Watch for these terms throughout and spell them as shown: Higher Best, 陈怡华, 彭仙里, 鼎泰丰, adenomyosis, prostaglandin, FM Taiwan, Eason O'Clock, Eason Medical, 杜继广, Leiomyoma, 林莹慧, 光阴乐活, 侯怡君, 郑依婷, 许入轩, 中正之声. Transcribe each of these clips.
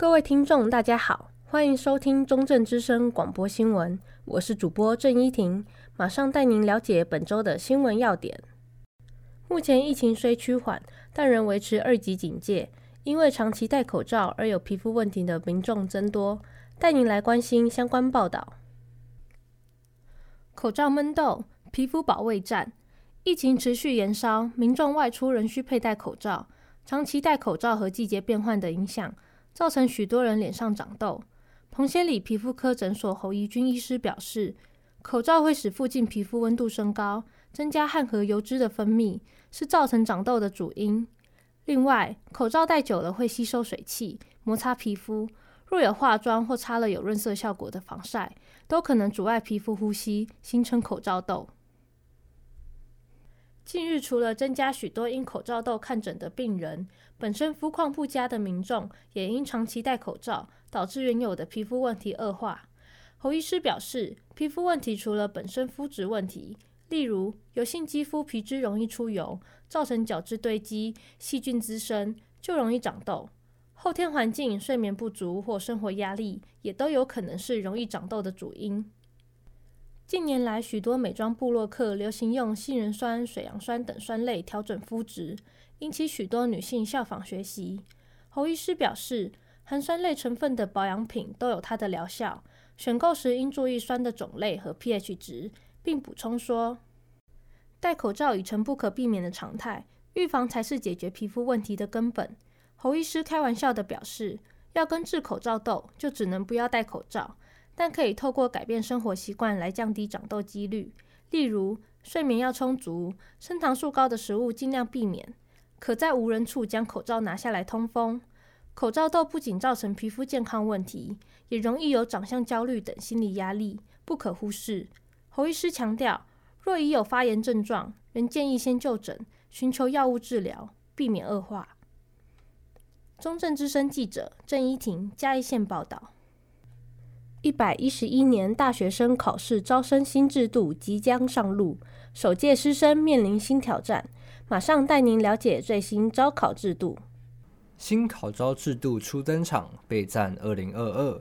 各位听众大家好，欢迎收听中正之声广播新闻，我是主播郑依婷，马上带您了解本周的新闻要点。目前疫情虽趋缓，但仍维持2级警戒，因为长期戴口罩而有皮肤问题的民众增多，带您来关心相关报道。口罩闷痘，皮肤保卫战。疫情持续延烧，民众外出仍需佩戴口罩，长期戴口罩和季节变换的影响，造成许多人脸上长痘。彭仙里皮肤科诊所侯怡君医师表示，口罩会使附近皮肤温度升高，增加汗和油脂的分泌，是造成长痘的主因。另外，口罩戴久了会吸收水汽，摩擦皮肤，若有化妆或擦了有润色效果的防晒，都可能阻碍皮肤呼吸，形成口罩痘。近日，除了增加许多因口罩痘看诊的病人，本身肤况不佳的民众也因长期戴口罩，导致原有的皮肤问题恶化。侯医师表示，皮肤问题除了本身肤质问题，例如油性肌肤皮脂容易出油，造成角质堆积、细菌滋生，就容易长痘。后天环境、睡眠不足或生活压力也都有可能是容易长痘的主因。近年来，许多美妆部落客流行用杏仁酸、水杨酸等酸类调整肤质，引起许多女性效仿学习。侯医师表示，含酸类成分的保养品都有它的疗效，选购时应注意酸的种类和 pH 值，并补充说，戴口罩已成不可避免的常态，预防才是解决皮肤问题的根本。侯医师开玩笑地表示，要根治口罩痘，就只能不要戴口罩。但可以透过改变生活习惯来降低长痘几率，例如睡眠要充足，升糖素高的食物尽量避免，可在无人处将口罩拿下来通风。口罩痘不仅造成皮肤健康问题，也容易有长相焦虑等心理压力，不可忽视。侯医师强调，若已有发炎症状，仍建议先就诊，寻求药物治疗，避免恶化。中正之声记者郑依婷嘉义县报道。111年大学生考试招生新制度即将上路，首届师生面临新挑战，马上带您了解最新招考制度。新考招制度初登场，备战2022。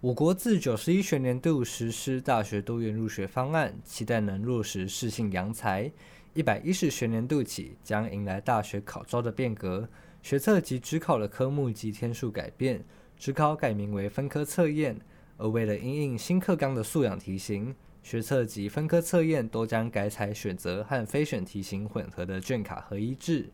我国自91学年度实施大学多元入学方案，期待能落实适性扬才。110学年度起将迎来大学考招的变革，学测及指考的科目及天数改变，指考改名为分科测验。而为了因应新课纲的素养题型，学测及分科测验都将改采选择和非选题型混合的卷卡合一制。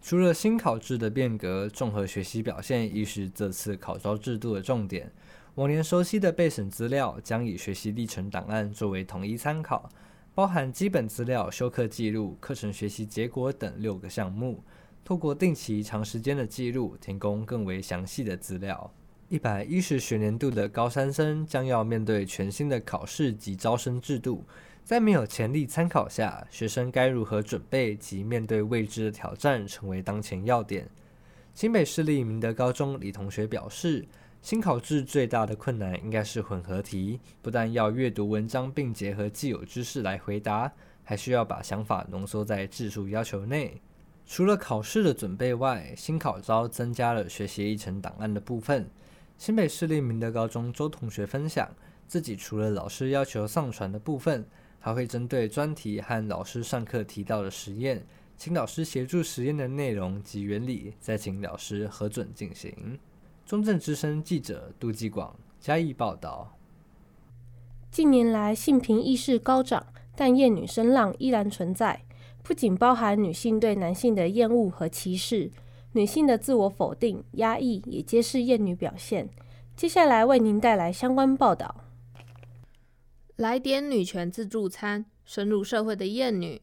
除了新考制的变革，综合学习表现亦是这次考招制度的重点。往年熟悉的备审资料将以学习历程档案作为统一参考，包含基本资料、修课记录、课程学习结果等6个项目，透过定期长时间的记录，提供更为详细的资料。110学年度的高三生将要面对全新的考试及招生制度，在没有前例参考下，学生该如何准备及面对未知的挑战成为当前要点。新北市立明德高中李同学表示，新考制最大的困难应该是混合题，不但要阅读文章并结合既有知识来回答，还需要把想法浓缩在字数要求内。除了考试的准备外，新考招增加了学习历程档案的部分。新北市立明德高中周同学分享，自己除了老师要求上传的部分，还会针对专题和老师上课提到的实验，请老师协助实验的内容及原理，再请老师核准进行。中正之声记者杜继广嘉义报道。近年来性平意识高涨，但厌女声浪依然存在，不仅包含女性对男性的厌恶和歧视，女性的自我否定、压抑也皆是厌女表现。接下来为您带来相关报道。来点女权自助餐，深入社会的厌女。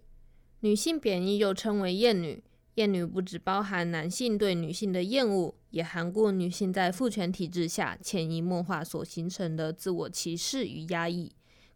女性贬义又称为厌女，厌女不只包含男性对女性的厌恶，也涵盖女性在父权体制下潜移默化所形成的自我歧视与压抑。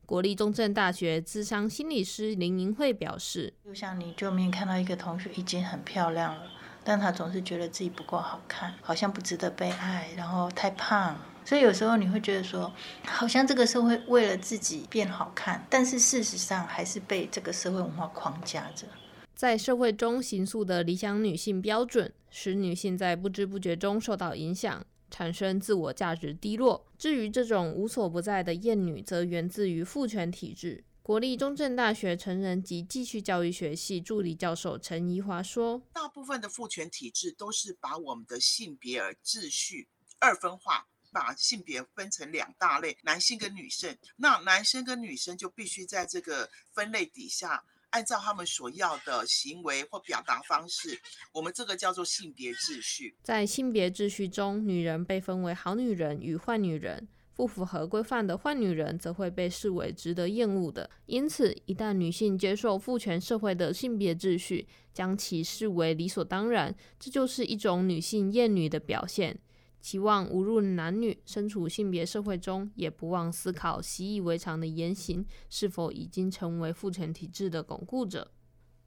国立中正大学谘商心理师林莹慧表示，就像你就面看到一个同学已经很漂亮了，但她总是觉得自己不够好看，好像不值得被爱，然后太胖，所以有时候你会觉得说，好像这个社会为了自己变好看，但是事实上还是被这个社会文化框架着。在社会中形塑的理想女性标准，使女性在不知不觉中受到影响，产生自我价值低落。至于这种无所不在的厌女，则源自于父权体制。国立中正大学成人及继续教育学系助理教授陈怡华说，大部分的父权体制都是把我们的性别而秩序二分化，把性别分成两大类，男性跟女性。那男生跟女生就必须在这个分类底下，按照他们所要的行为或表达方式，我们这个叫做性别秩序。在性别秩序中，女人被分为好女人与坏女人，不符合规范的坏女人则会被视为值得厌恶的。因此，一旦女性接受父权社会的性别秩序，将其视为理所当然，这就是一种女性厌女的表现。期望无论男女，身处性别社会中，也不忘思考习以为常的言行是否已经成为父权体制的巩固者。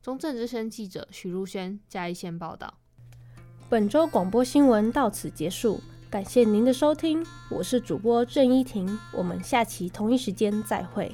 中正之声记者许入轩，嘉义县报道。本周广播新闻到此结束，感谢您的收听，我是主播郑依婷，我们下期同一时间再会。